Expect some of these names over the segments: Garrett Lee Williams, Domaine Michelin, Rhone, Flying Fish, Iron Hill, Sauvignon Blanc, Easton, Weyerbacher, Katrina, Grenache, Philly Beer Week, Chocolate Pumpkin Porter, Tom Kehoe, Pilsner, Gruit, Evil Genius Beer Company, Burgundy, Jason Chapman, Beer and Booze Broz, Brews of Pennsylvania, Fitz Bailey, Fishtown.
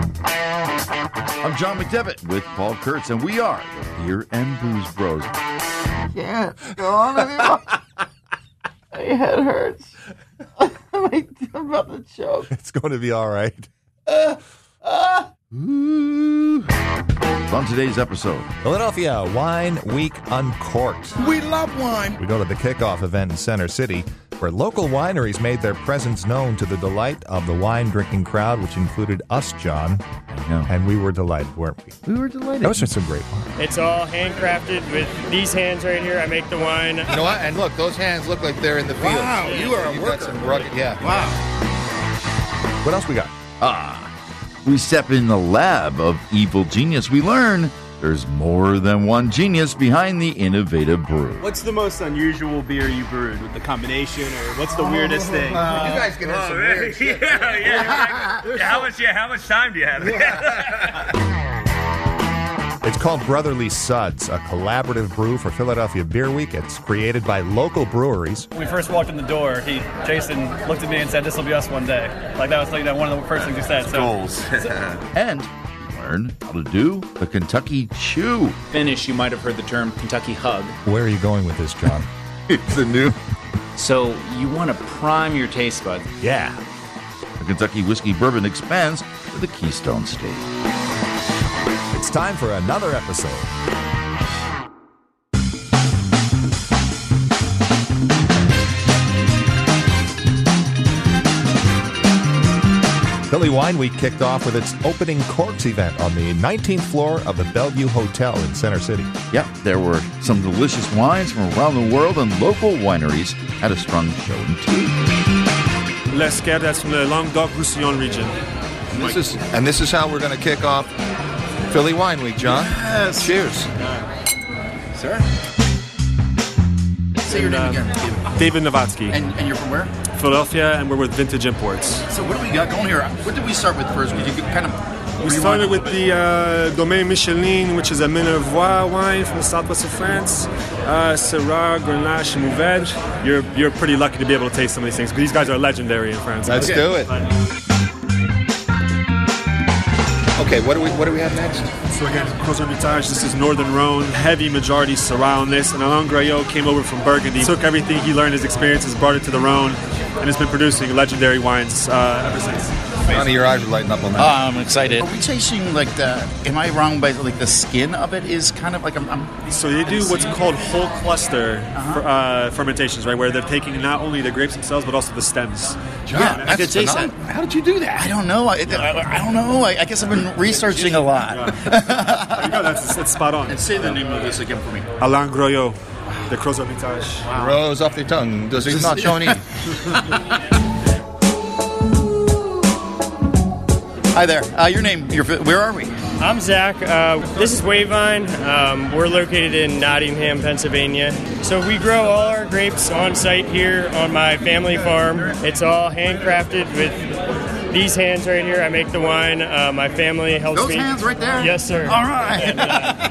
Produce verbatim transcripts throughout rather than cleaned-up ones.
I'm John McDevitt with Paul Kurtz, and we are the Beer and Booze Bros. I can't go on anymore. My head hurts. I'm about to choke. It's going to be all right. Uh, uh. On today's episode, Philadelphia Wine Week Uncorked. We love wine. We go to the kickoff event in Center City, where local wineries made their presence known to the delight of the wine-drinking crowd, which included us, John. I know. And we were delighted, weren't we? We were delighted. Those are some great wines. It's all handcrafted with these hands right here. I make the wine. You know what? And look, those hands look like they're in the field. Wow, yeah. You are a worker. Rugged, yeah. Wow. What else we got? Ah. We step in the lab of Evil Genius. We learn there's more than one genius behind the innovative brew. What's the most unusual beer you brewed with the combination, or what's the weirdest oh, thing? Uh, you guys can have oh, some weird right? shit. Yeah, yeah. Right. yeah, how much, yeah, how much time do you have? Yeah. It's called Brotherly Suds, a collaborative brew for Philadelphia Beer Week. It's created by local breweries. When we first walked in the door, he, Jason, looked at me and said, "This will be us one day." Like that was like, you know, one of the first things he said. So. Goals. And how to do the Kentucky Chew. Finnish, you might have heard the term Kentucky Hug. Where are you going with this, John? It's the new. So you want to prime your taste buds. Yeah. The Kentucky Whiskey Bourbon expands to the Keystone State. It's time for another episode. Philly Wine Week kicked off with its opening corks event on the nineteenth floor of the Bellevue Hotel in Center City. Yep, there were some delicious wines from around the world, and local wineries had a strong show and tea. Let's get that's from the Languedoc-Roussillon region. And this, is, and this is how we're going to kick off Philly Wine Week, John. Yes. Cheers. Uh, sir? Say your name again. Uh, David Novatsky. And, and you're from where? Philadelphia, and we're with Vintage Imports. So what do we got going here? What did we start with first? We, kind of we started with the uh, Domaine Michelin, which is a Minervois wine from the southwest of France. Uh, Syrah, Grenache, Mouvèdre. You're you're pretty lucky to be able to taste some of these things, because these guys are legendary in France. Let's okay. do it. Okay, what do we what do we have next? So again, Croissant Mutage, this is Northern Rhone, heavy majority Syrah on this, and Alain Graillot came over from Burgundy, took everything he learned, his experiences, brought it to the Rhone, and has been producing legendary wines uh, ever since. Johnny, your eyes are lighting up on that. Uh, I'm excited. Are we tasting like the, am I wrong by like the skin of it is kind of like, I'm... I'm so they do what's called whole cluster uh-huh. for, uh, fermentations, right, where they're taking not only the grapes themselves, but also the stems. John, yeah, I could taste that. How did you do that? I don't know. I, I, I don't know. I, I guess I've been researching a lot. Yeah. You know, that's, that's spot on. And say the name of this again for me. Alain Graillot, the Croissant Mutage. Wow. Rose off the tongue, does it not show any? Hi there. Uh, your name, your, where are we? I'm Zach. Uh, this is Wayvine. Um, we're located in Nottingham, Pennsylvania. So we grow all our grapes on site here on my family farm. It's all handcrafted with these hands right here. I make the wine. Uh, my family helps those me. Those hands right there? Yes, sir. All right. And, uh,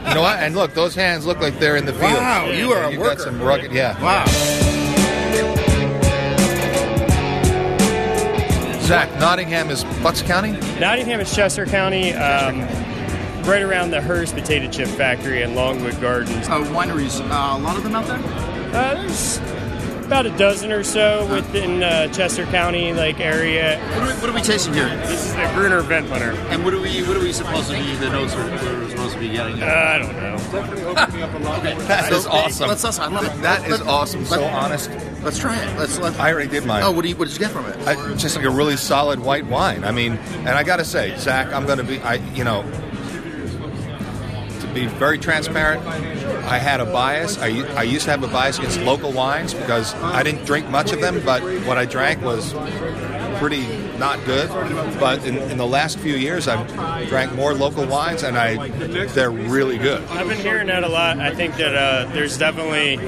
you know what? And look, those hands look like they're in the field. Wow, you are a worker. You got some rugged, yeah. Wow. Zach, Nottingham is Bucks County? Nottingham is Chester County, um, right around the Hearst Potato Chip Factory and Longwood Gardens. Uh, wineries, uh, a lot of them out there? Uh, there's about a dozen or so within uh, Chester County like area. What are, we, what are we tasting here? This is the Grüner Veltliner. And what are we What are we supposed to be, the notes we're supposed to be getting at? Uh, I don't know. Definitely opening up a lot. Okay. That is awesome. Let's, let's, I love it. That is awesome. So honest. Let's try it. Let's. Let I already did mine. Oh, what, do you, what did you get from it? I, just like a really solid white wine. I mean, and I got to say, Zach, I'm going to be, I, you know, to be very transparent, I had a bias. I, I used to have a bias against local wines because I didn't drink much of them, but what I drank was pretty not good. But in, in the last few years, I've drank more local wines, and I they're really good. I've been hearing that a lot. I think that uh, there's definitely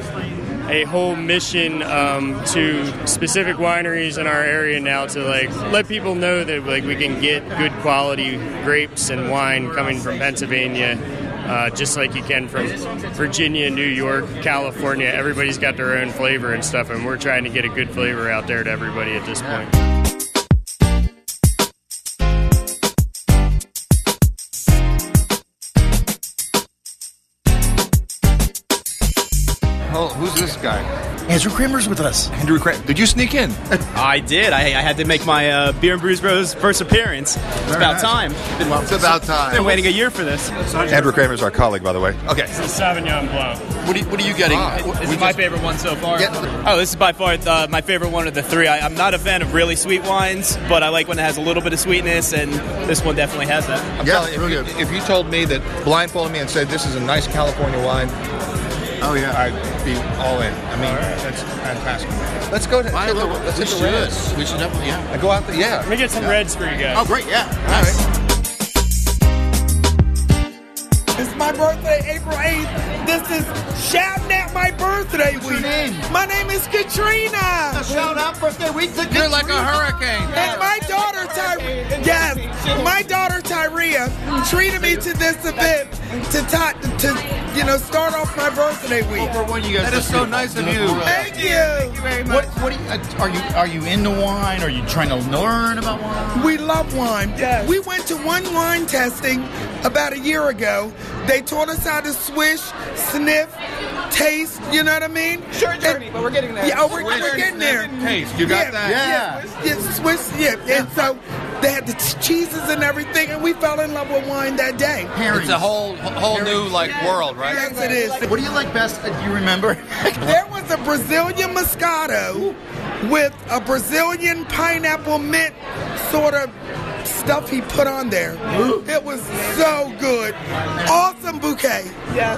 a whole mission um, to specific wineries in our area now to like let people know that like we can get good quality grapes and wine coming from Pennsylvania, uh, just like you can from Virginia, New York, California. Everybody's got their own flavor and stuff, and we're trying to get a good flavor out there to everybody at this point. hell? Who's this guy? Andrew Kramer's with us. Andrew Kramer. Did you sneak in? I did. I, I had to make my uh, Beer and Brews Bros first appearance. It's Very about nice. time. Been, well, it's about time. Been waiting a year for this. Andrew Kramer's our colleague, by the way. Okay. This is Sauvignon Blanc. What are you, what are you getting? Ah, it, this is just... my favorite one so far. Yeah. Oh, this is by far uh, my favorite one of the three. I, I'm not a fan of really sweet wines, but I like when it has a little bit of sweetness, and this one definitely has that. I'm yeah, telling, it's really if, good. If you told me that, blindfolded me and said, this is a nice California wine, oh yeah, I'd be all in. I mean, right. That's fantastic. Let's go to. Let's look, let's we, should, the we should definitely. Yeah. I go out there. Yeah. Let me get some yeah. reds for you guys. Oh great. Yeah. Nice. All right. It's my birthday, April eighth. This is shouting at my birthday What's week. Your name? My name is Katrina. So shout out birthday week to Katrina. You're like a hurricane. Yeah. And my daughter Tyria. Yes, my daughter Tyria treated me to this event to talk, to you know start off my birthday week. Well, for one, you guys that is so nice of you. Thank you. Thank you very much. What, what are, you, are you are you into wine? Are you trying to learn about wine? We love wine. Yes. We went to one wine tasting about a year ago. They taught us how to swish, sniff, taste, you know what I mean? Short journey, and, but we're getting there. Yeah, oh, we're, we're getting there. Taste, you got yeah, that? Yeah. Yeah, yeah, swish, yeah. yeah. And so they had the cheeses and everything, and we fell in love with wine that day. Herring. It's a whole whole Herring. new like yes. world, right? Yes, it is. What do you like best, do you remember? There was a Brazilian Moscato with a Brazilian pineapple mint sort of stuff he put on there. Ooh. It was so good. Awesome bouquet. Yes.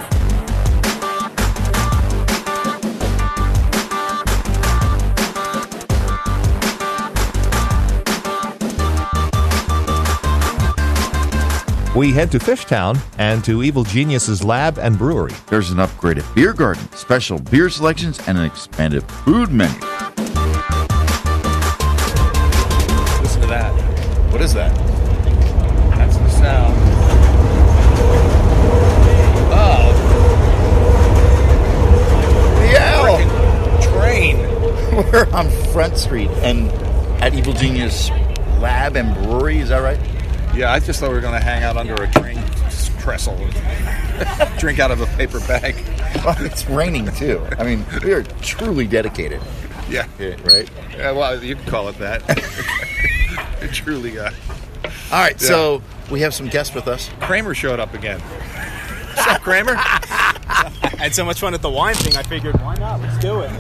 We head to Fishtown and to Evil Genius's lab and brewery. There's an upgraded beer garden, special beer selections, and an expanded food menu. Listen to that. What is that? That's the sound. Oh. Yeah. Train. We're on Front Street and at Evil Genius Lab and Brewery, is that right? Yeah, I just thought we were going to hang out under a train trestle and drink out of a paper bag. Well, it's raining too. I mean, we are truly dedicated. Yeah. yeah right? Yeah, well, you can call it that. It truly got. All right, yeah. So we have some guests with us. Kramer showed up again. What's up, Kramer? I had so much fun at the wine thing, I figured, why not? Let's do it.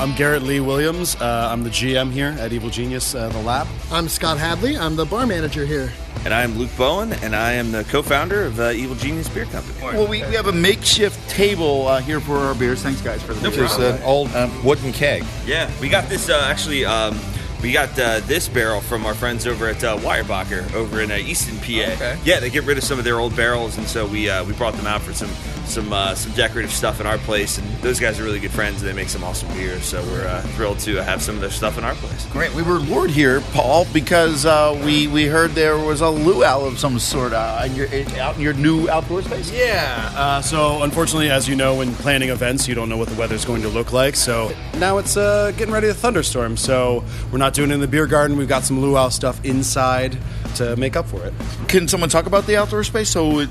I'm Garrett Lee Williams. Uh, I'm the G M here at Evil Genius, uh, the lab. I'm Scott Hadley. I'm the bar manager here. And I'm Luke Bowen, and I am the co-founder of uh, Evil Genius Beer Company. Well, we, we have a makeshift table uh, here for our beers. Thanks, guys, for the no beers. It's an old um, wooden keg. Yeah, we got this, uh, actually, um, we got uh, this barrel from our friends over at uh, Weyerbacher over in uh, Easton, P A. Okay. Yeah, they get rid of some of their old barrels, and so we uh, we brought them out for some... some uh, some decorative stuff in our place, and those guys are really good friends. They make some awesome beer, so we're uh, thrilled to have some of their stuff in our place. Great. We were lured here, Paul, because uh, we, we heard there was a luau of some sort uh, in your, in, out in your new outdoor space. Yeah. Uh, so, unfortunately, as you know, when planning events, you don't know what the weather's going to look like, so now it's uh, getting ready to thunderstorm, so we're not doing it in the beer garden. We've got some luau stuff inside to make up for it. Can someone talk about the outdoor space? So... It,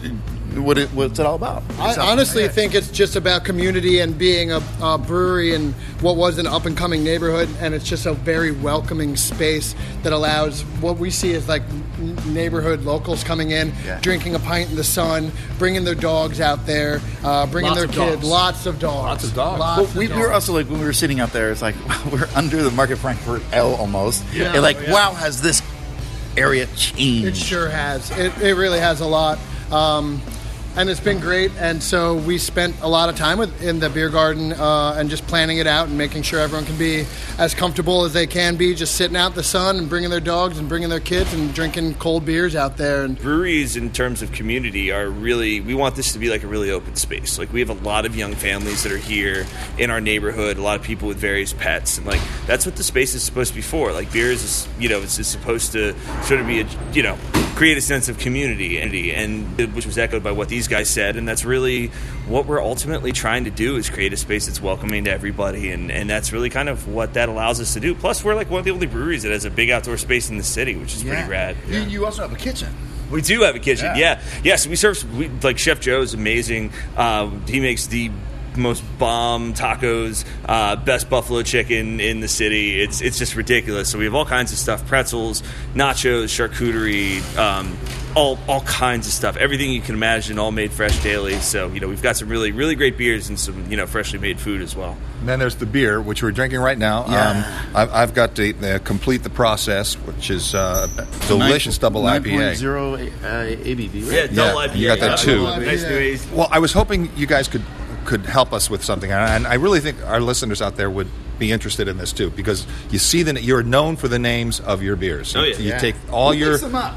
What it, what's it all about? I honestly okay. think it's just about community and being a, a brewery in what was an up-and-coming neighborhood, and it's just a very welcoming space that allows what we see as like neighborhood locals coming in, yeah. drinking a pint in the sun, bringing their dogs out there, uh, bringing lots their kids, lots of dogs. Lots of dogs. Lots well, of we dogs. were also like, when we were sitting out there, it's like, we're under the Market Frankfurt L almost. Yeah. And like, oh, yeah. wow, has this area changed? It sure has. It, it really has a lot. Um, And it's been great, and so we spent a lot of time with, in the beer garden uh, and just planning it out and making sure everyone can be as comfortable as they can be, just sitting out in the sun and bringing their dogs and bringing their kids and drinking cold beers out there. And breweries, in terms of community, are really, we want this to be like a really open space. Like, we have a lot of young families that are here in our neighborhood, a lot of people with various pets, and, like, that's what the space is supposed to be for. Like, beer is, you know, it's supposed to sort of be, a, you know, create a sense of community, and, and which was echoed by what these guys said, and that's really what we're ultimately trying to do, is create a space that's welcoming to everybody, and, and that's really kind of what that allows us to do. Plus, we're like one of the only breweries that has a big outdoor space in the city, which is yeah. pretty rad. You, yeah. you also have a kitchen. We do have a kitchen, yeah. yeah. Yes, yeah, so we serve, we, like, Chef Joe's amazing. Uh, he makes the most bomb tacos, uh, best buffalo chicken in the city. It's it's just ridiculous. So we have all kinds of stuff, pretzels, nachos, charcuterie, um, all all kinds of stuff. Everything you can imagine, all made fresh daily. So, you know, we've got some really, really great beers and some, you know, freshly made food as well. And then there's the beer, which we're drinking right now. Yeah. Um, I've, I've got to uh, complete the process, which is uh, delicious nine, double nine I P A. nine point oh uh, A B V, right? Yeah, double yeah, I P A. You got that, too. Nice news. Well, I was hoping you guys could... could help us with something, and I really think our listeners out there would be interested in this too, because you see that you're known for the names of your beers. So oh, yeah. You yeah. take all we your. Mix them up.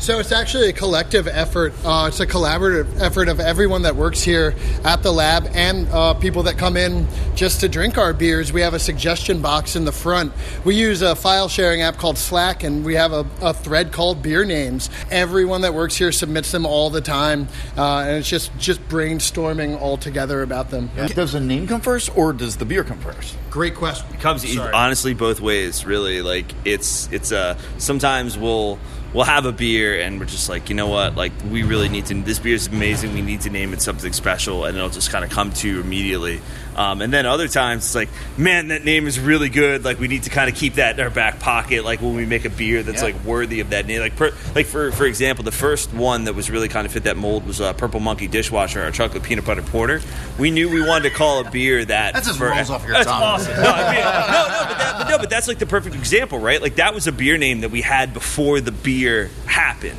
So it's actually a collective effort. Uh, it's a collaborative effort of everyone that works here at the lab and uh, people that come in just to drink our beers. We have a suggestion box in the front. We use a file sharing app called Slack, and we have a, a thread called Beer Names. Everyone that works here submits them all the time, uh, and it's just, just brainstorming all together about them. Yeah. Does the name come first, or does the beer come first? Great question. It comes Sorry. honestly both ways, really. Like it's it's uh, sometimes we'll. We'll have a beer, and we're just like, you know what? Like, we really need to. This beer is amazing. We need to name it something special, and it'll just kind of come to you immediately. Um, and then other times, it's like, man, that name is really good. Like, we need to kind of keep that in our back pocket. Like, when we make a beer that's yeah. like worthy of that name. Like, per, like for for example, the first one that was really kind of fit that mold was uh, Purple Monkey Dishwasher, our chocolate peanut butter porter. We knew we wanted to call a beer that. That just for, rolls off your that's tongue. That's awesome. No, I mean, no, no, but, that, but no, but that's like the perfect example, right? Like, that was a beer name that we had before the beer. Beer happened,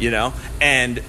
you know, and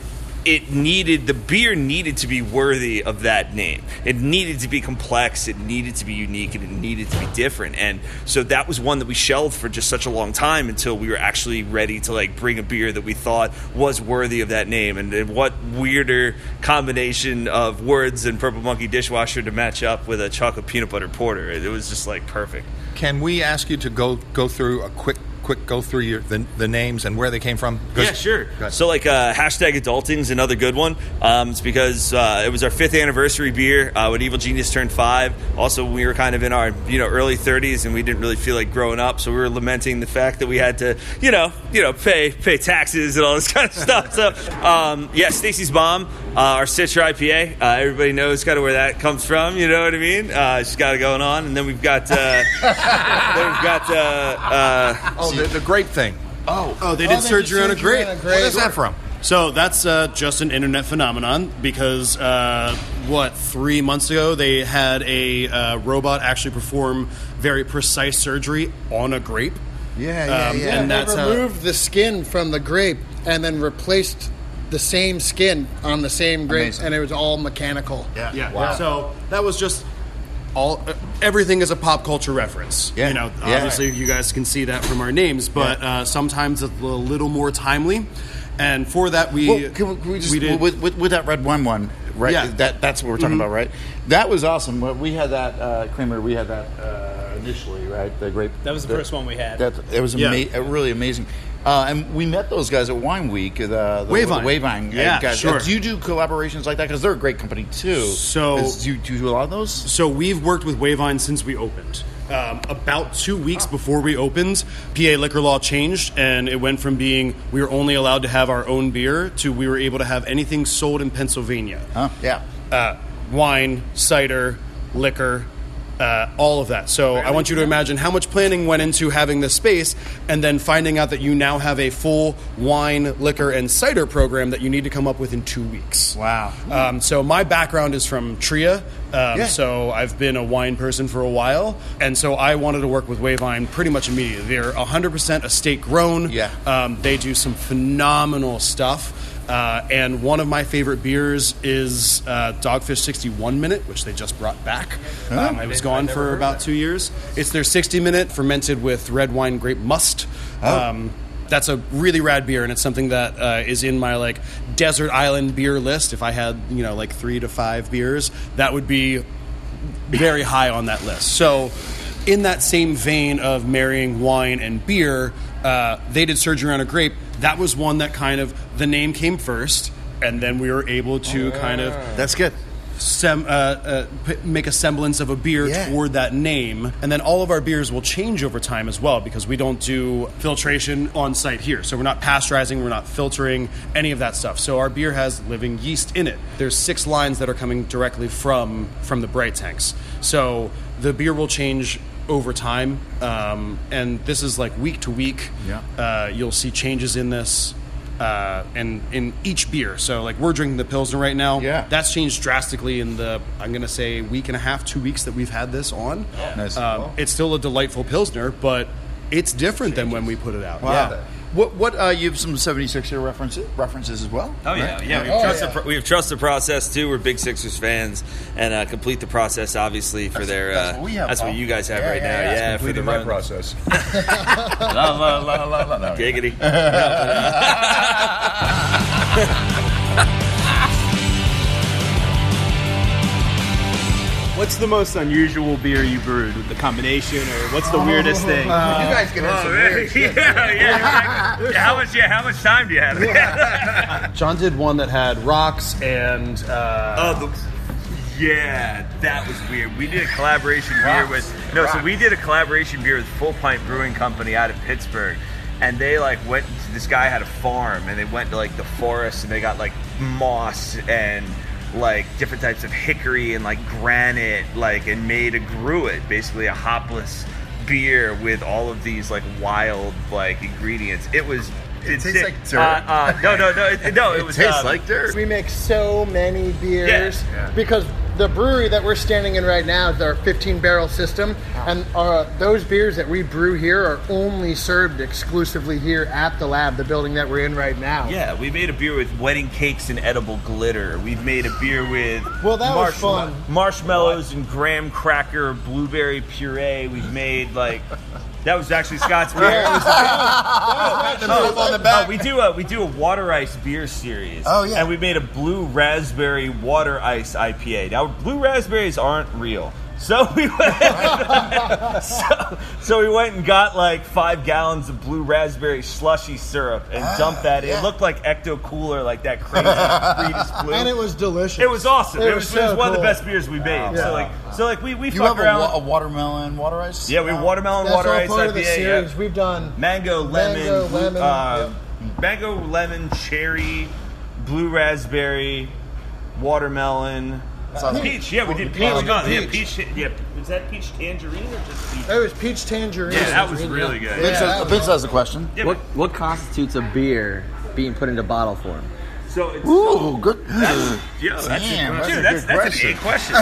it needed the beer needed to be worthy of that name. It needed to be complex, it needed to be unique, and it needed to be different. And so that was one that we shelved for just such a long time until we were actually ready to like bring a beer that we thought was worthy of that name. And, and what weirder combination of words than Purple Monkey Dishwasher to match up with a chocolate peanut butter porter? It was just like perfect. Can we ask you to go go through a quick? Quick go through your the, the names and where they came from? Yeah, sure. So like uh, hashtag adulting's another good one. Um, it's because uh, it was our fifth anniversary beer uh, when Evil Genius turned five. Also, we were kind of in our you know early thirties and we didn't really feel like growing up, so we were lamenting the fact that we had to you know you know pay pay taxes and all this kind of stuff. So um, yeah, Stacy's Bomb, uh, our Citra I P A. Uh, everybody knows kind of where that comes from. You know what I mean? Uh, she's got it going on, and then we've got uh, then we've got. Uh, uh, oh, The, the grape thing. Oh, oh, they did oh, surgery on a grape. Where's that from? So that's uh, just an internet phenomenon because uh, what three months ago they had a uh, robot actually perform very precise surgery on a grape. Yeah, yeah, um, yeah. And they that's removed how... the skin from the grape and then replaced the same skin on the same grape, Amazing. and it was all mechanical. Yeah, yeah. Wow. So that was just. All uh, everything is a pop culture reference. Yeah. You know, yeah. Obviously you guys can see that from our names, but yeah. uh, sometimes it's a little more timely. And for that, we well, can we, can we just we did, with, with with that red wine one, right? Yeah. That that's what we're talking mm-hmm. about, right? That was awesome. We had that uh, Kramer. We had that uh, initially, right? The grape. That was the, the first one we had. That it was ama- yeah. really amazing. Uh, and we met those guys at Wine Week, the, the Wayvine. The Wayvine yeah, guys. Sure. Do you do collaborations like that? Because they're a great company, too. So Is, do, you, do you do a lot of those? So we've worked with Wayvine since we opened. Um, about two weeks oh. before we opened, P A liquor law changed, and it went from being we were only allowed to have our own beer to we were able to have anything sold in Pennsylvania. Huh? Yeah. Uh, wine, cider, liquor. Uh, all of that. So I want you to imagine how much planning went into having this space and then finding out that you now have a full wine, liquor, and cider program that you need to come up with in two weeks. Wow. Um, so my background is from Tyria. Um, yeah. So I've been a wine person for a while. And so I wanted to work with Wayvine pretty much immediately. They're one hundred percent estate grown. Yeah. Um, they do some phenomenal stuff. Uh, and one of my favorite beers is uh, Dogfish sixty-one minute, which they just brought back. Oh, um, I was gone I for about two years. It's their sixty minute fermented with red wine grape must. Oh. Um, that's a really rad beer, and it's something that uh, is in my like desert island beer list. If I had you know like three to five beers, that would be very high on that list. So, in that same vein of marrying wine and beer, uh, they did surgery on a grape. That was one that kind of the name came first, and then we were able to oh, yeah. kind of that's good. sem- uh, uh, p- make a semblance of a beer yeah. toward that name. And then all of our beers will change over time as well, because we don't do filtration on site here. So we're not pasteurizing, we're not filtering, any of that stuff. So our beer has living yeast in it. There's six lines that are coming directly from from the bright tanks. So the beer will change over time, um, and this is like week to week. Yeah. Uh, you'll see changes in this. Uh, and in each beer. So, like, we're drinking the Pilsner right now. Yeah. That's changed drastically in the, I'm going to say, week and a half, two weeks that we've had this on. Yeah. Nice. Um, well. It's still a delightful Pilsner, but it's different than when we put it out. Wow. Yeah. What, what, uh, you have some seventy-six-year references, references as well? Oh, right? yeah, yeah. We've oh, trust yeah. The pro- we have Trust the Process, too. We're big Sixers fans. And uh, Complete the Process, obviously, for that's, their... Uh, that's what we have. That's what you guys have yeah, right yeah, now. Yeah, yeah completing my process. La, la, la, la, la. No, giggity. No, no. What's the most unusual beer you brewed? The combination, or what's the oh, weirdest thing? Uh, you guys can have some weird shit. Yeah, yeah. How much, yeah, how much time do you have? Yeah. John did one that had rocks and... Uh... Oh, the... Yeah, that was weird. We did a collaboration rocks. beer with... No, rocks. So we did a collaboration beer with Full Pint Brewing Company out of Pittsburgh. And they, like, went... This guy had a farm, and they went to, like, the forest, and they got, like, moss and... like different types of hickory and like granite, like, and made a gruit, basically a hopless beer with all of these like wild like ingredients. It was it, it tastes it, like dirt. Uh, uh, no, no, no, it, no. It, it was tastes um, like dirt. We make so many beers yeah. Yeah. because the brewery that we're standing in right now is our fifteen barrel system, wow. and uh, those beers that we brew here are only served exclusively here at the lab, the building that we're in right now. Yeah, we made a beer with wedding cakes and edible glitter. We've made a beer with well, that marsh- was fun. marshmallows what? and graham cracker blueberry puree. We've made like. That was actually Scott's beer. Yeah, was that was oh, on the back. Oh, we do a we do a water ice beer series. Oh yeah, and we made a blue raspberry water ice I P A. Now blue raspberries aren't real, so we went so, so we went and got like five gallons of blue raspberry slushy syrup and ah, dumped that. Yeah. It looked like Ecto Cooler, like that crazy Creedus Blue, and it was delicious. It was awesome. It, it was, so it was one cool. of the best beers we made. Wow. So yeah. like. So like we we you fuck have around. A, wa- a watermelon water ice. Yeah, we um, watermelon that's water all ice. Part I P A, of the series. Yeah. We've done mango, lemon, mango, lemon, uh, yeah. mango, lemon, cherry, blue raspberry, watermelon, uh, peach. Yeah, we did peach. Um, peach. Yeah, peach. Yeah, was that peach tangerine or just peach? That was peach tangerine. Yeah, that was really good. Yeah, yeah, Vince has a question. Yeah, what what constitutes a beer being put into bottle form? So it's Ooh, so, good. That's, yeah, that's, Damn, that's, dude, that's, that's an eight question. So,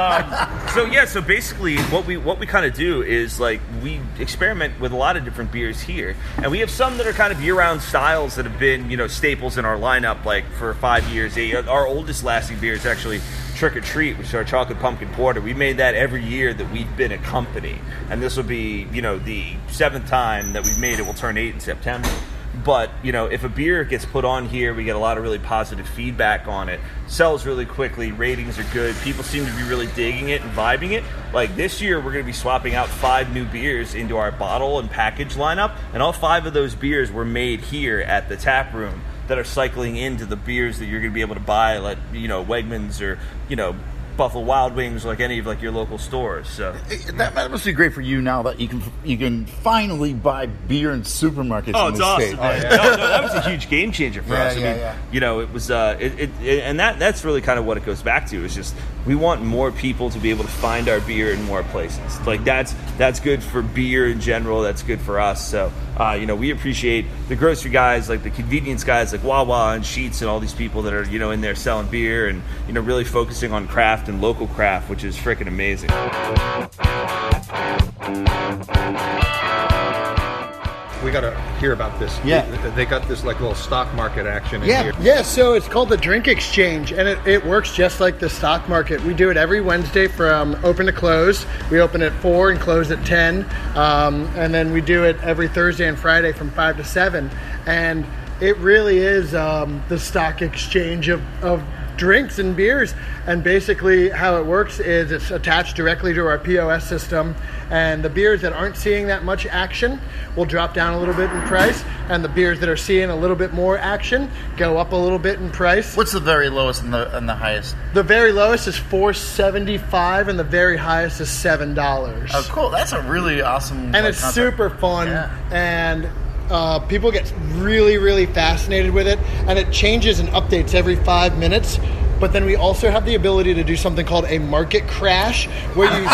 um, so yeah, so basically what we what we kind of do is like we experiment with a lot of different beers here. And we have some that are kind of year-round styles that have been, you know, staples in our lineup like for five years. Eight, our oldest lasting beer is actually Trick or Treat, which is our chocolate pumpkin porter. We made that every year that we've been a company. And this will be, you know, the seventh time that we've made it. We'll turn eight in September. But, you know, if a beer gets put on here, we get a lot of really positive feedback on it. Sells really quickly. Ratings are good. People seem to be really digging it and vibing it. Like, this year, we're going to be swapping out five new beers into our bottle and package lineup. And all five of those beers were made here at the tap room that are cycling into the beers that you're going to be able to buy, like, you know, Wegmans or, you know, Buffalo Wild Wings, like any of like your local stores. So that, that must be great for you now that you can you can finally buy beer in supermarkets. Oh, in it's awesome! Oh, yeah. no, no, that was a huge game changer for yeah, us. Yeah, I mean, yeah. you know, it was uh, it, it, it and that that's really kind of what it goes back to. Is just we want more people to be able to find our beer in more places. Like that's that's good for beer in general. That's good for us. So uh, you know, we appreciate the grocery guys, like the convenience guys, like Wawa and Sheetz, and all these people that are you know in there selling beer and you know really focusing on craft and local craft, which is freaking amazing. We got to hear about this. Yeah. They got this like little stock market action in yeah. here. Yeah, so it's called the Drink Exchange, and it, it works just like the stock market. We do it every Wednesday from open to close. We open at four and close at ten. Um, and then we do it every Thursday and Friday from five to seven. And it really is um, the stock exchange of, of drinks and beers. And basically how it works is it's attached directly to our P O S system, and the beers that aren't seeing that much action will drop down a little bit in price, and the beers that are seeing a little bit more action go up a little bit in price. What's the very lowest and the and the highest? The very lowest is four seventy-five and the very highest is seven dollars. Oh, cool. That's a really awesome And like, it's concept. Super fun. Yeah. And Uh, people get really, really fascinated with it, and it changes and updates every five minutes. But then we also have the ability to do something called a market crash, where you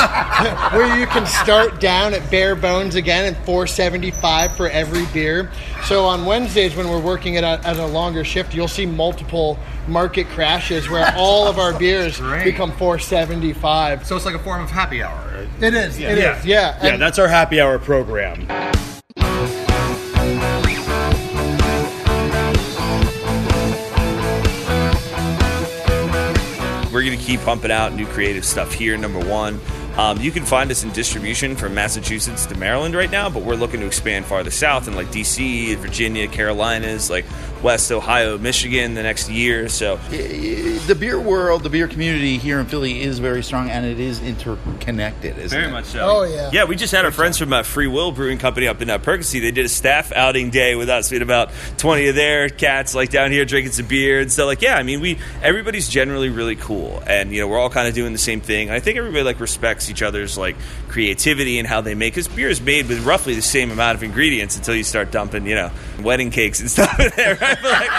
where you can start down at bare bones again at four seventy-five for every beer. So on Wednesdays when we're working at a, at a longer shift, you'll see multiple market crashes where That's all of our beers great. become four seventy-five. So it's like a form of happy hour. Right? It is. Yeah. It yeah. is. Yeah. Yeah. And that's our happy hour program. We're going to keep pumping out new creative stuff here, number one. Um, you can find us in distribution from Massachusetts to Maryland right now, but we're looking to expand farther south in like D C, Virginia, Carolinas, like West Ohio, Michigan the next year. So the beer world, the beer community here in Philly is very strong, and it is interconnected, isn't it? Very much so. Oh, yeah. Yeah, we just had our friends from uh, Free Will Brewing Company up in uh, Percy. They did a staff outing day with us. We had about twenty of their cats like down here drinking some beer and stuff. Like, yeah, I mean, we everybody's generally really cool, and you know, we're all kind of doing the same thing. I think everybody like respects each other's like creativity and how they make, because beer is made with roughly the same amount of ingredients until you start dumping, you know, wedding cakes and stuff in there, right? But like,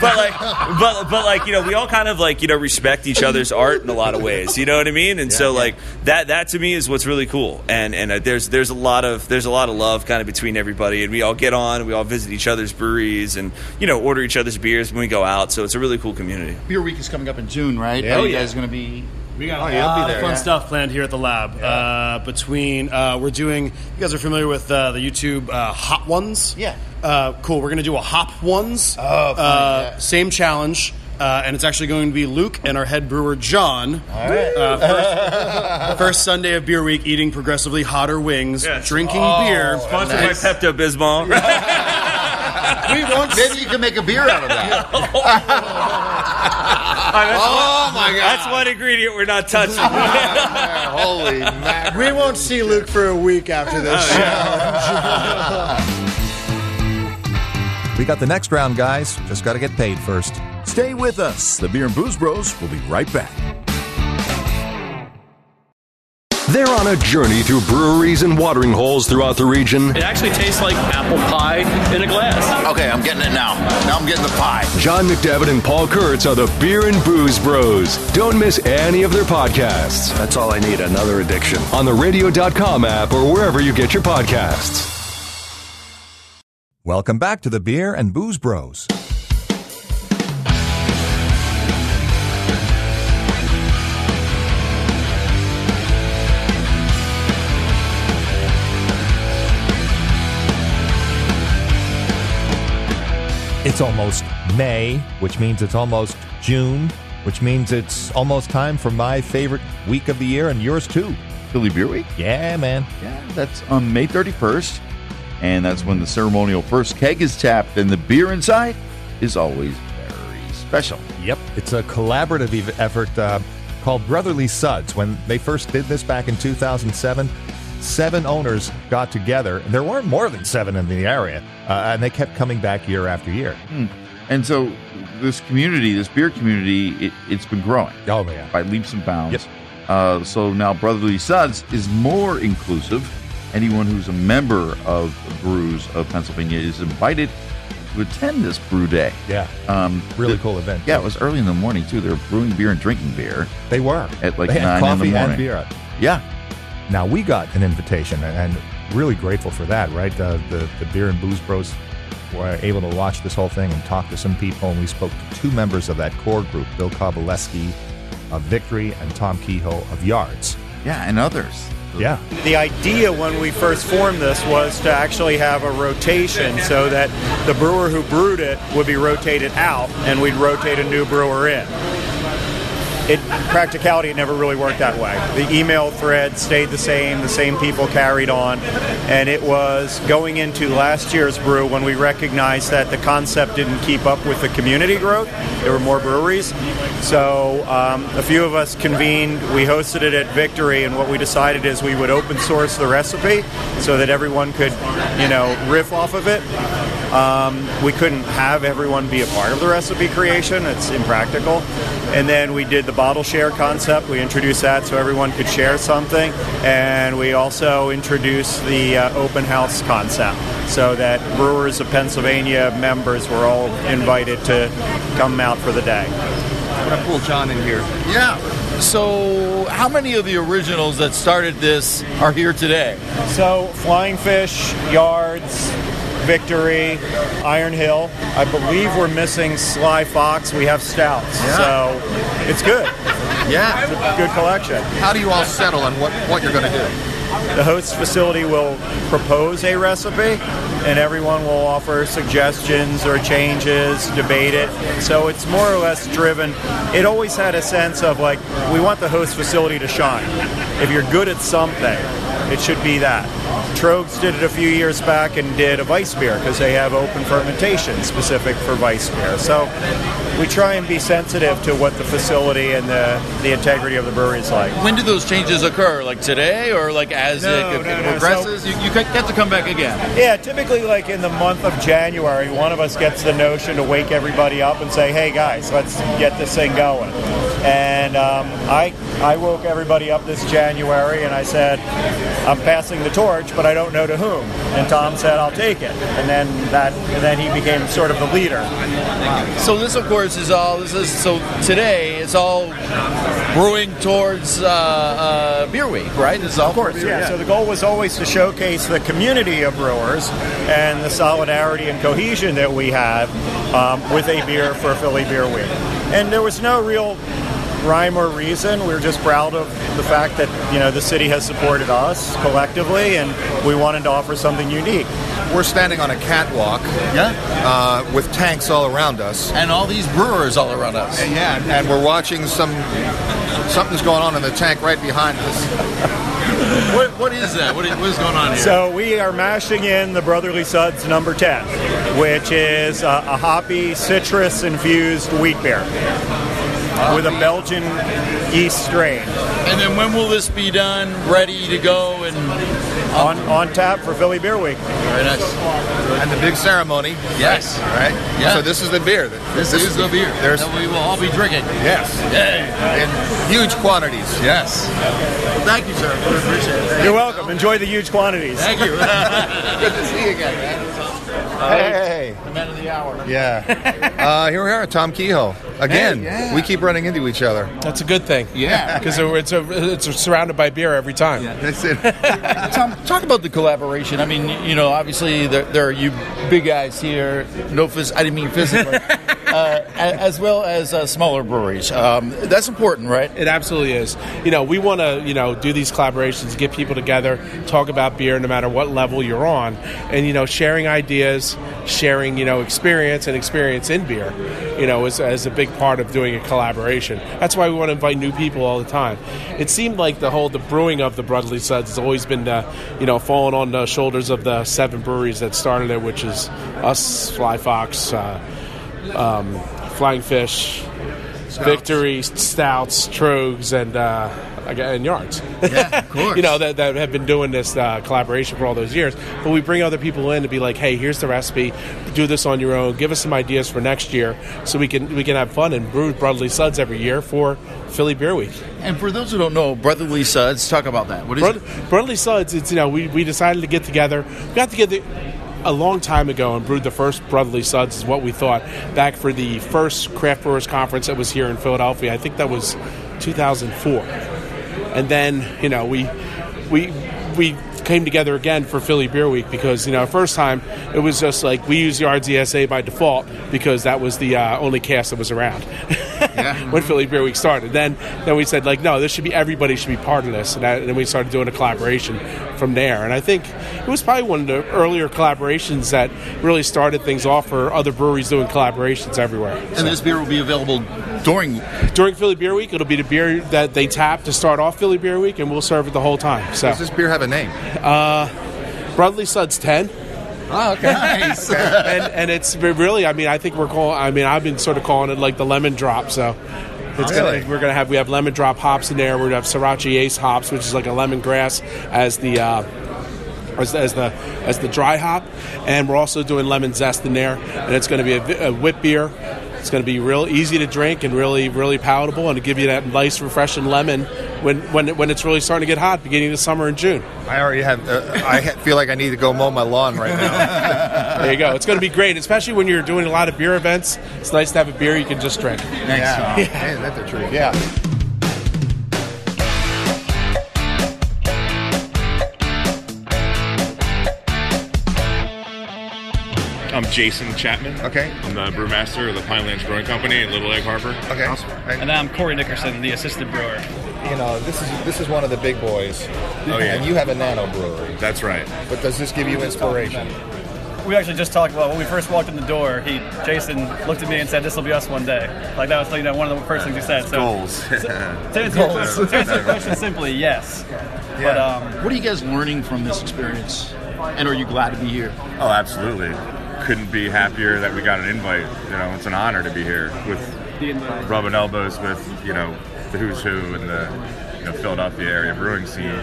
but like, but, but like, you know, we all kind of like, you know, respect each other's art in a lot of ways. You know what I mean? And yeah, so yeah. like that, that to me is what's really cool. And and uh, there's there's a lot of there's a lot of love kind of between everybody. And we all get on. And we all visit each other's breweries and you know order each other's beers when we go out. So it's a really cool community. Beer Week is coming up in June, right? Yeah. Oh yeah, it's going to be. We got oh, a yeah, lot there, of fun yeah. stuff planned here at the lab. Yeah. Uh, between, uh, we're doing, you guys are familiar with uh, the YouTube uh, Hot Ones? Yeah. Uh, cool. We're going to do a Hop Ones. Oh, funny, uh, yeah. Same challenge. Uh, and it's actually going to be Luke and our head brewer, John. All right. Uh, first, first Sunday of Beer Week, eating progressively hotter wings, yes. drinking oh, beer. Sponsored nice. by Pepto-Bismol. we want Maybe you can make a beer out of that. Right, oh one, my god! That's one ingredient we're not touching. Holy man! We won't see Luke for a week after this oh, yeah. show. We got the next round, guys. Just got to get paid first. Stay with us. The Beer and Booze Bros will be right back. They're on a journey through breweries and watering holes throughout the region. It actually tastes like apple pie in a glass. Okay, I'm getting it now. Now I'm getting the pie. John McDevitt and Paul Kurtz are the Beer and Booze Bros. Don't miss any of their podcasts. That's all I need, another addiction. On the radio dot com app or wherever you get your podcasts. Welcome back to the Beer and Booze Bros. It's almost May, which means it's almost June, which means it's almost time for my favorite week of the year and yours too. Philly Beer Week? Yeah, man. Yeah, that's on May thirty-first, and that's when the ceremonial first keg is tapped, and the beer inside is always very special. Yep, it's a collaborative ev- effort uh, called Brotherly Suds. When they first did this back in two thousand seven, seven owners got together. There weren't more than seven in the area, uh, and they kept coming back year after year. Mm. And so this community, this beer community, it, it's been growing oh, yeah. by leaps and bounds. Yep. Uh, so now Brotherly Suds is more inclusive. Anyone who's a member of Brews of Pennsylvania is invited to attend this brew day. Yeah, um, really the, cool event. Yeah, it was early in the morning, too. They were brewing beer and drinking beer. They were. At like nine in the morning. They had coffee and beer. Yeah. Now, we got an invitation, and really grateful for that, right? Uh, the, the Beer and Booze Bros were able to watch this whole thing and talk to some people, and we spoke to two members of that core group, Bill Kobaleski of Victory and Tom Kehoe of Yards. Yeah, and others. Yeah. The idea when we first formed this was to actually have a rotation so that the brewer who brewed it would be rotated out, and we'd rotate a new brewer in. it practicality it never really worked that way. The email thread stayed the same, the same people carried on, and it was going into last year's brew when we recognized that the concept didn't keep up with the community growth. There were more breweries. So um, a few of us convened, we hosted it at Victory, and what we decided is we would open source the recipe so that everyone could, you know, riff off of it. Um, we couldn't have everyone be a part of the recipe creation. It's impractical. And then we did the bottle share concept. We introduced that so everyone could share something. And we also introduced the uh, open house concept so that Brewers of Pennsylvania members were all invited to come out for the day. I'm going to pull John in here. Yeah. So how many of the originals that started this are here today? So Flying Fish, Yards, Victory, Iron Hill. I believe we're missing Sly Fox. We have Stouts. Yeah. So it's good. Yeah. It's a good collection. How do you all settle on what, what you're going to do? The host facility will propose a recipe, and everyone will offer suggestions or changes, debate it. So it's more or less driven. It always had a sense of, like, we want the host facility to shine. If you're good at something, it should be that. Trogues did it a few years back and did a Weiss beer because they have open fermentation specific for Weiss beer. So we try and be sensitive to what the facility and the, the integrity of the brewery is like. When do those changes occur? Like today or like as no, it, it no, progresses? No. So, you, you get to come back again. Yeah, typically like in the month of January, one of us gets the notion to wake everybody up and say, hey guys, let's get this thing going. And um, I, I woke everybody up this January and I said, I'm passing the torch, but I don't know to whom. And Tom said, I'll take it. And then that, and then he became sort of the leader. Wow. So this, of course, is all, this is, so today it's all brewing towards uh, uh, Beer Week, right? This is all of course, beer, yeah. yeah. So the goal was always to showcase the community of brewers and the solidarity and cohesion that we have um, with a beer for Philly Beer Week. And there was no real rhyme or reason. We're just proud of the fact that, you know, the city has supported us collectively, and we wanted to offer something unique. We're standing on a catwalk, yeah, uh, with tanks all around us, and all these brewers all around us. And yeah, and, and we're watching some something's going on in the tank right behind us. What, what is that? What is, what is going on here? So we are mashing in the Brotherly Suds number ten, which is a, a hoppy, citrus-infused wheat beer. With a Belgian yeast strain. And then when will this be done, ready to go, and on on tap for Philly Beer Week? Very nice. And the big ceremony. Yes. Right. Right? Yeah. So this is the beer. That, this, this is, is the beer there's, that we will all be drinking. Yes. Yay. In huge quantities. Yes. Well, thank you, sir. We appreciate it. Thank You're welcome. You. Enjoy the huge quantities. Thank you. Good to see you again, man. Hey. The men of the hour. Yeah. Uh, here we are at Tom Kehoe. Again, hey, yeah. We keep running into each other. That's a good thing. Yeah. Because it's, it's surrounded by beer every time. Yeah, that's it. Tom, talk about the collaboration. I mean, you know, obviously there, there are you big guys here. No, phys- I didn't mean physically. Uh, as well as uh, smaller breweries. Um, that's important, right? It absolutely is. You know, we want to, you know, do these collaborations, get people together, talk about beer no matter what level you're on, and, you know, sharing ideas, sharing, you know, experience and experience in beer, you know, is, is a big part of doing a collaboration. That's why we want to invite new people all the time. It seemed like the whole, the brewing of the Brotherly Suds has always been, uh, you know, falling on the shoulders of the seven breweries that started it, which is us, Fly Fox, uh, Um, Flying Fish, Stouts. Victory, Stouts, Trogues, and uh, and Yards. Yeah, of course. You know, that, that have been doing this uh, collaboration for all those years. But we bring other people in to be like, hey, here's the recipe. Do this on your own. Give us some ideas for next year so we can we can have fun and brew Brotherly Suds every year for Philly Beer Week. And for those who don't know, Brotherly Suds, talk about that. What is Brother, it? Brotherly Suds, it's, you know, we, we decided to get together. We got to get the... a long time ago and brewed the first Brotherly Suds is what we thought back for the first Craft Brewers Conference that was here in Philadelphia. I think that was two thousand four. And then, you know, we we we came together again for Philly Beer Week because, you know, first time it was just like we used Yards E S A by default because that was the uh, only cast that was around. yeah. when Philly Beer Week started. Then then we said, like, no, this should be, everybody should be part of this. And, I, and then we started doing a collaboration from there. And I think it was probably one of the earlier collaborations that really started things off for other breweries doing collaborations everywhere. And so. This beer will be available during? During Philly Beer Week. It'll be the beer that they tap to start off Philly Beer Week, and we'll serve it the whole time. So. Does this beer have a name? Uh, Brotherly Suds ten. Oh, okay. Nice. and, and it's really, I mean, I think we're calling, I mean, I've been sort of calling it like the lemon drop, so. It's oh, really? gonna, we're going to have, we have lemon drop hops in there. We're going to have Sriracha Ace hops, which is like a lemongrass as the, uh, as, as the, as the dry hop. And we're also doing lemon zest in there. And it's going to be a, a whip beer. It's going to be real easy to drink and really, really palatable, and to give you that nice, refreshing lemon when when when it's really starting to get hot, beginning of summer in June. I already have. Uh, I feel like I need to go mow my lawn right now. There you go. It's going to be great, especially when you're doing a lot of beer events. It's nice to have a beer you can just drink. Thanks. Yeah, yeah. Hey, that's the truth. Yeah. I'm Jason Chapman. Okay. I'm the brewmaster of the Pinelands Brewing Company in Little Egg Harbor. Okay. Awesome. Right. And I'm Corey Nickerson, the assistant brewer. You know, this is this is one of the big boys. Oh yeah. And you have a nano brewery. That's right. But does this give you inspiration? We actually just talked about when we first walked in the door. He, Jason, looked at me and said, "This will be us one day." Like that was like, you know, one of the first things he said. So, goals. so, to answer Goals. To answer the question simply, yes. Yeah. But um, what are you guys learning from this experience? And are you glad to be here? Oh, absolutely. Couldn't be happier that we got an invite. You know, it's an honor to be here with rubbing elbows with, you know, the who's who in the, you know, Philadelphia area brewing scene.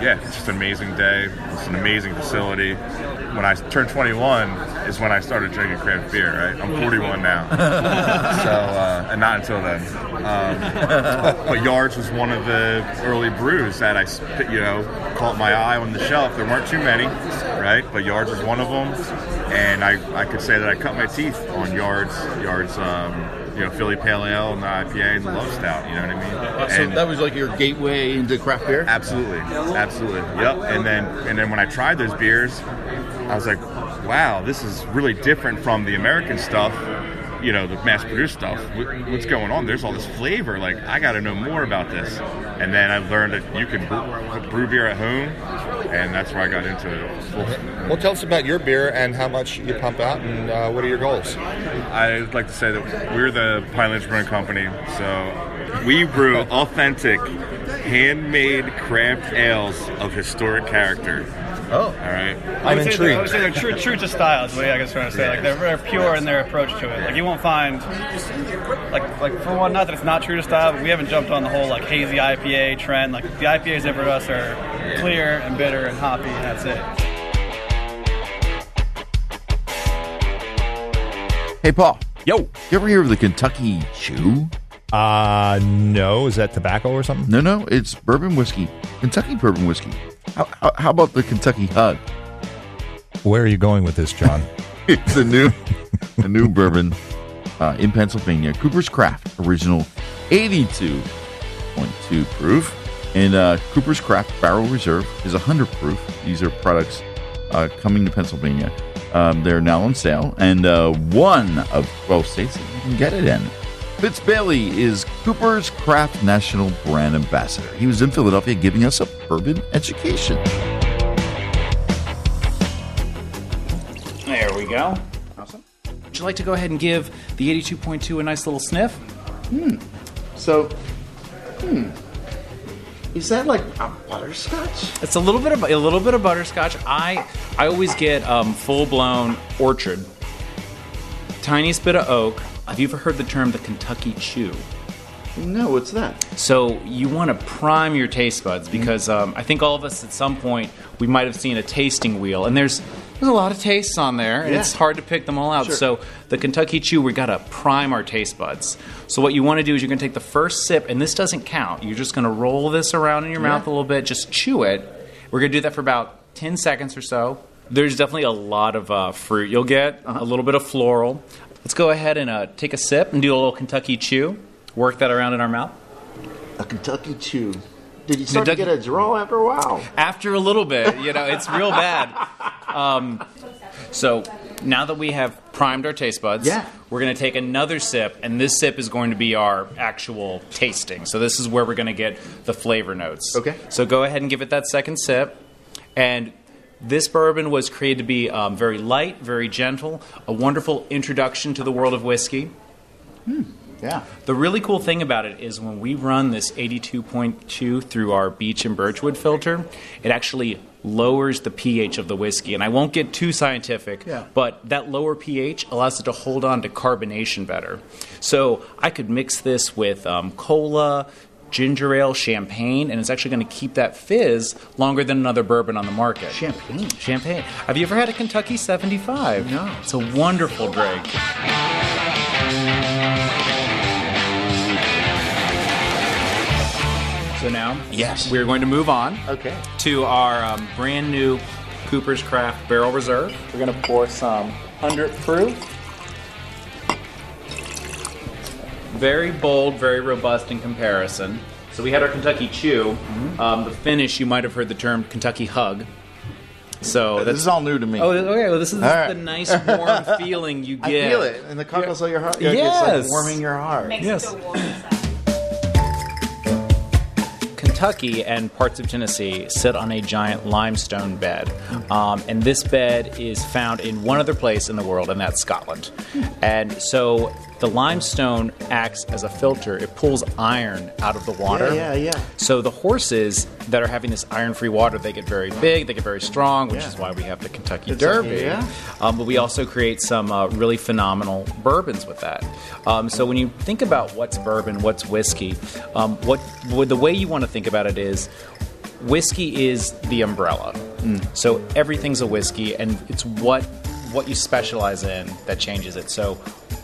Yeah, it's just an amazing day. It's an amazing facility. When I turned twenty-one is when I started drinking craft beer, right? I'm forty-one now. So, uh, and not until then. Um, but Yards was one of the early brews that I, you know, caught my eye on the shelf. There weren't too many, right? But Yards was one of them. And I, I could say that I cut my teeth on Yards, Yards, um, you know, Philly Pale Ale and the I P A and the Love Stout, you know what I mean? So and that was like your gateway into craft beer? Absolutely. Absolutely. Yep. And then and then when I tried those beers, I was like, wow, this is really different from the American stuff, you know, the mass-produced stuff. What's going on? There's all this flavor. Like, I got to know more about this. And then I learned that you can brew, brew beer at home, and that's where I got into it. Well, well, tell us about your beer and how much you pump out, and uh, what are your goals? I'd like to say that we're the Pinelands Brewing Company, so we brew authentic, handmade craft ales of historic character. Oh, all right. I'm intrigued. They're, I would say they're true, true to style is what I guess trying to say. Like they're very pure in their approach to it. Like you won't find, like like for one, not that it's not true to style, but we haven't jumped on the whole like hazy I P A trend. Like the I P As that for us are clear and bitter and hoppy, and that's it. Hey, Paul. Yo. You ever hear of the Kentucky Chew? Uh, no. Is that tobacco or something? No, no. It's bourbon whiskey. Kentucky bourbon whiskey. How, how, how about the Kentucky Hug? Where are you going with this, John? It's a new a new bourbon uh, in Pennsylvania. Cooper's Craft Original eighty-two point two proof. And uh, Cooper's Craft Barrel Reserve is one hundred proof. These are products uh, coming to Pennsylvania. Um, they're now on sale. And uh, one of twelve states that you can get it in. Fitz Bailey is Cooper's Craft National Brand Ambassador. He was in Philadelphia giving us a bourbon education. There we go. Awesome. Would you like to go ahead and give the eighty-two point two a nice little sniff? Hmm. So, hmm. Is that like a butterscotch? It's a little bit of a little bit of butterscotch. I I always get um, full-blown orchard. Tiniest bit of oak. Have you ever heard the term the Kentucky Chew? No, what's that? So you want to prime your taste buds because um, I think all of us at some point we might have seen a tasting wheel, and there's there's a lot of tastes on there, and yeah. It's hard to pick them all out. Sure. So the Kentucky Chew, we got to prime our taste buds. So what you want to do is you're going to take the first sip, and this doesn't count. You're just going to roll this around in your yeah. mouth a little bit, just chew it. We're going to do that for about ten seconds or so. There's definitely a lot of uh, fruit you'll get, uh-huh. a little bit of floral. Let's go ahead and uh, take a sip and do a little Kentucky Chew. Work that around in our mouth. A Kentucky Chew. Did you start Kentucky- to get a draw after a while? After a little bit. You know, it's real bad. Um, so now that we have primed our taste buds, yeah. we're going to take another sip, and this sip is going to be our actual tasting. So this is where we're going to get the flavor notes. Okay. So go ahead and give it that second sip. And this bourbon was created to be um, very light, very gentle, a wonderful introduction to the world of whiskey. Hmm. Yeah. The really cool thing about it is when we run this eighty-two point two through our beech and birchwood filter, it actually lowers the pH of the whiskey. And I won't get too scientific, yeah. but that lower pH allows it to hold on to carbonation better. So I could mix this with um, cola, ginger ale, champagne, and it's actually going to keep that fizz longer than another bourbon on the market. Champagne. Champagne. Have you ever had a Kentucky seventy-five? No. It's a wonderful drink. So now, yes. we're going to move on okay. to our um, brand new Cooper's Craft Barrel Reserve. We're going to pour some one hundred proof. Very bold, very robust in comparison. So we had our Kentucky Chew. Mm-hmm. um, the finish, you might have heard the term Kentucky Hug. So that's, this is all new to me. Oh, okay. Well, this is, this is right. the nice, warm feeling you get. I feel it in the cockles yeah. of your heart. Yes, it's like warming your heart. It makes yes. it feel warm inside. Kentucky and parts of Tennessee sit on a giant limestone bed, um, and this bed is found in one other place in the world, and that's Scotland. And so the limestone acts as a filter. It pulls iron out of the water. Yeah, yeah, yeah. So the horses that are having this iron-free water, they get very big, they get very strong, which yeah. is why we have the Kentucky Derby. Like, yeah. um, but we also create some uh, really phenomenal bourbons with that. Um, so when you think about what's bourbon, what's whiskey, um, what the way you want to think about about it is whiskey is the umbrella. Mm. So everything's a whiskey, and it's what what you specialize in that changes it. So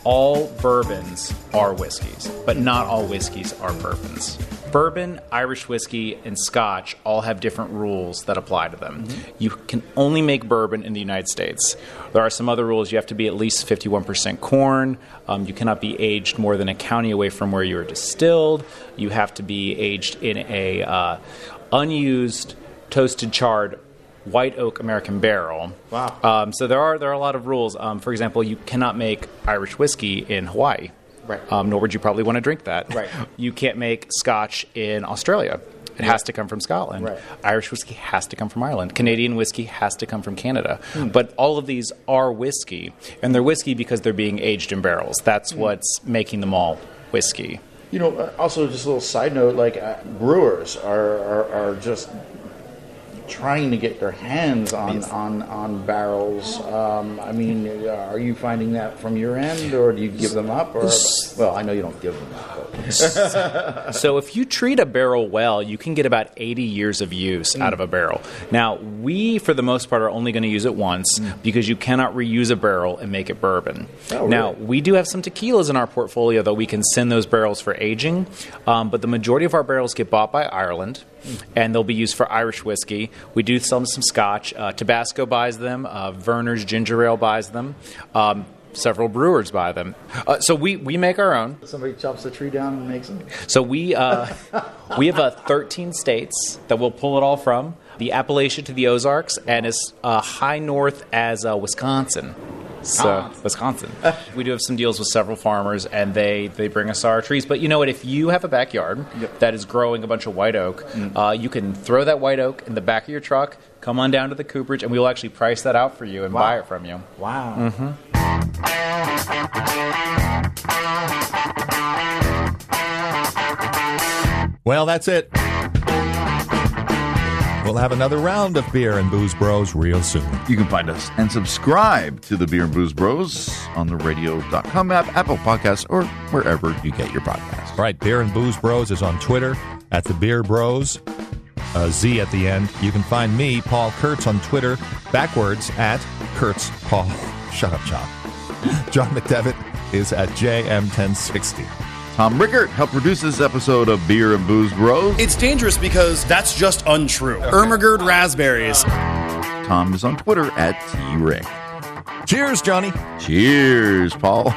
all bourbons are whiskeys, but not all whiskeys are bourbons. Bourbon, Irish whiskey, and Scotch all have different rules that apply to them. Mm-hmm. You can only make bourbon in the United States. There are some other rules. You have to be at least fifty-one percent corn. Um, you cannot be aged more than a county away from where you are distilled. You have to be aged in a uh, unused, toasted, charred white oak American barrel. Wow. Um, so there are there are a lot of rules. Um, for example, you cannot make Irish whiskey in Hawaii. Right. Um, nor would you probably want to drink that. Right. You can't make Scotch in Australia. It has to come from Scotland. Right. Irish whiskey has to come from Ireland. Canadian whiskey has to come from Canada. Mm. But all of these are whiskey, and they're whiskey because they're being aged in barrels. That's mm. what's making them all whiskey. You know, also just a little side note, like uh, brewers are, are, are just trying to get their hands on on, on barrels. Um, I mean, are you finding that from your end, or do you give them up? Or well, I know you don't give them up. But. So if you treat a barrel well, you can get about eighty years of use mm. out of a barrel. Now, we, for the most part, are only going to use it once mm. because you cannot reuse a barrel and make it bourbon. Oh, now, really? We do have some tequilas in our portfolio, though we can send those barrels for aging, um, but the majority of our barrels get bought by Ireland. And they'll be used for Irish whiskey. We do sell them some Scotch. Uh, Tabasco buys them. Uh, Verner's Ginger Ale buys them. Um, several brewers buy them. Uh, so we, we make our own. Somebody chops the tree down and makes them? So we, uh, we have uh, thirteen states that we'll pull it all from. The Appalachia to the Ozarks and as uh, high north as uh, Wisconsin. So, Wisconsin. We do have some deals with several farmers, and they, they bring us our trees. But you know what? If you have a backyard yep. that is growing a bunch of white oak, mm. uh, you can throw that white oak in the back of your truck, come on down to the cooperage, and we will actually price that out for you and wow. buy it from you. Wow. Mm-hmm. Well, that's it. We'll have another round of Beer and Booze Bros real soon. You can find us and subscribe to the Beer and Booze Bros on the radio dot com app, Apple Podcasts, or wherever you get your podcasts. All right, Beer and Booze Bros is on Twitter at the Beer Bros, uh, Z at the end. You can find me, Paul Kurtz, on Twitter, backwards at Kurtz Paul. Shut up, John. John McDevitt is at J M ten sixty. Tom Rickert helped produce this episode of Beer and Booze Bros. It's dangerous because that's just untrue. Okay. Ermagerd raspberries. Tom is on Twitter at T Rick. Cheers, Johnny. Cheers, Paul.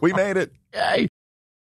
We made it. Yay.